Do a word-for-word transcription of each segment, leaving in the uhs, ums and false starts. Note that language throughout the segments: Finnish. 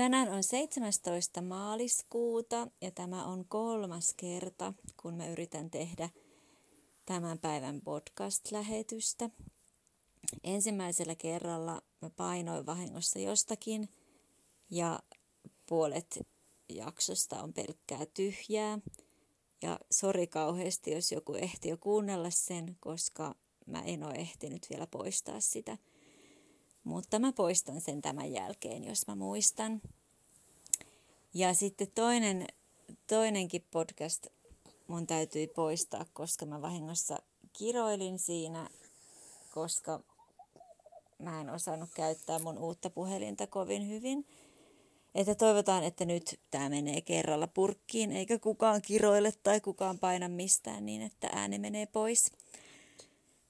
Tänään on seitsemästoista maaliskuuta ja tämä on kolmas kerta, kun mä yritän tehdä tämän päivän podcast-lähetystä. Ensimmäisellä kerralla mä painoin vahingossa jostakin ja puolet jaksosta on pelkkää tyhjää. Ja sori kauheasti, jos joku ehti jo kuunnella sen, koska mä en ole ehtinyt vielä poistaa sitä. Mutta mä poistan sen tämän jälkeen, jos mä muistan. Ja sitten toinen, toinenkin podcast mun täytyi poistaa, koska mä vahingossa kiroilin siinä, koska mä en osannut käyttää mun uutta puhelinta kovin hyvin. Että toivotaan, että nyt tää menee kerralla purkkiin, eikä kukaan kiroile tai kukaan paina mistään niin, että ääni menee pois.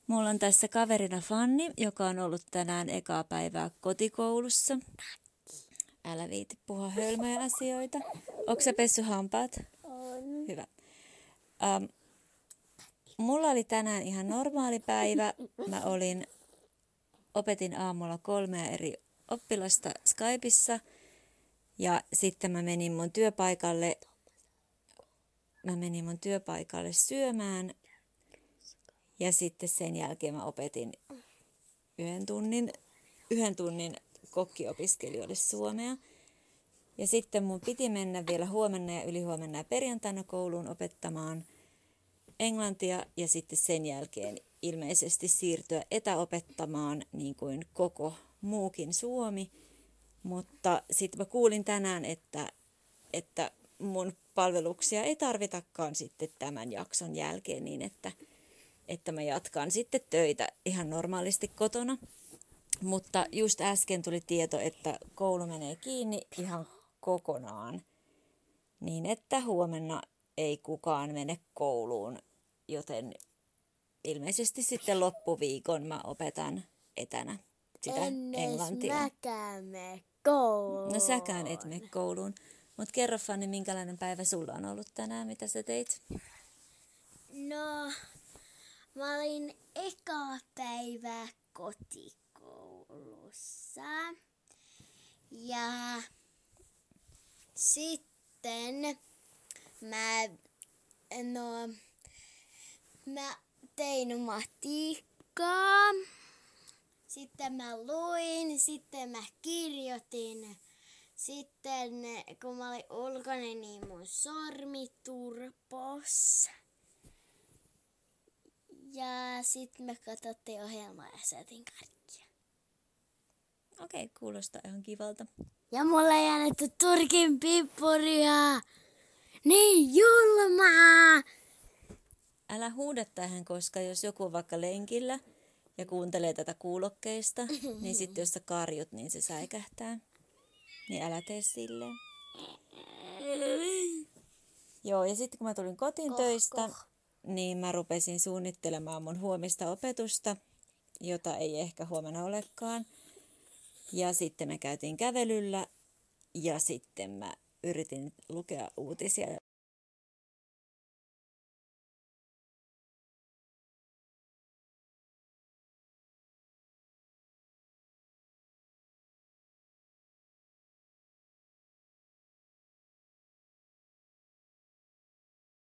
Mulla on tässä kaverina Fanni, joka on ollut tänään ekaa päivää kotikoulussa. Älä viiti puhua hölmöjä asioita. Ootko sä pessy hampaat? On. Hyvä. Ähm, mulla oli tänään ihan normaali päivä. Mä olin, opetin aamulla kolmea eri oppilasta Skypeissa. Ja sitten mä menin mun työpaikalle, mä menin mun työpaikalle syömään. Ja sitten sen jälkeen mä opetin yhden tunnin, yhden tunnin kokkiopiskelijoille suomea. Ja sitten mun piti mennä vielä huomenna ja ylihuomenna ja perjantaina kouluun opettamaan englantia. Ja sitten sen jälkeen ilmeisesti siirtyä etäopettamaan niin kuin koko muukin Suomi. Mutta sitten mä kuulin tänään, että, että mun palveluksia ei tarvitakaan sitten tämän jakson jälkeen niin, että... että mä jatkan sitten töitä ihan normaalisti kotona. Mutta just äsken tuli tieto, että koulu menee kiinni ihan kokonaan. Niin, että huomenna ei kukaan mene kouluun, joten ilmeisesti sitten loppuviikon mä opetan etänä sitä Ennen englantia. Ennen mäkään mene kouluun. No säkään et mene kouluun. Mut kerro Fanni, minkälainen päivä sulla on ollut tänään, mitä sä teit? No... Mä olin ekaa päivää kotikoulussa ja sitten mä, no, mä tein matikkaa, sitten mä luin, sitten mä kirjoitin, sitten kun mä olin ulkona, niin mun sormi turpos. Ja sitten me katsottiin ohjelmaa ja syötiin karkkia. Okei, okay, kuulostaa ihan kivalta. Ja mulle ei annettu Turkin pippuria. Niin julmaa! Älä huuda tähän, koska jos joku on vaikka lenkillä ja kuuntelee tätä kuulokkeista, niin sitten jos sä karjut, niin se säikähtää. Niin älä tee silleen. Joo, ja sitten kun mä tulin kotiin koh, töistä... Koh. Niin mä rupesin suunnittelemaan mun huomista opetusta, jota ei ehkä huomenna olekaan. Ja sitten me käytiin kävelyllä ja sitten mä yritin lukea uutisia.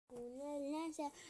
Kuunnellaan se...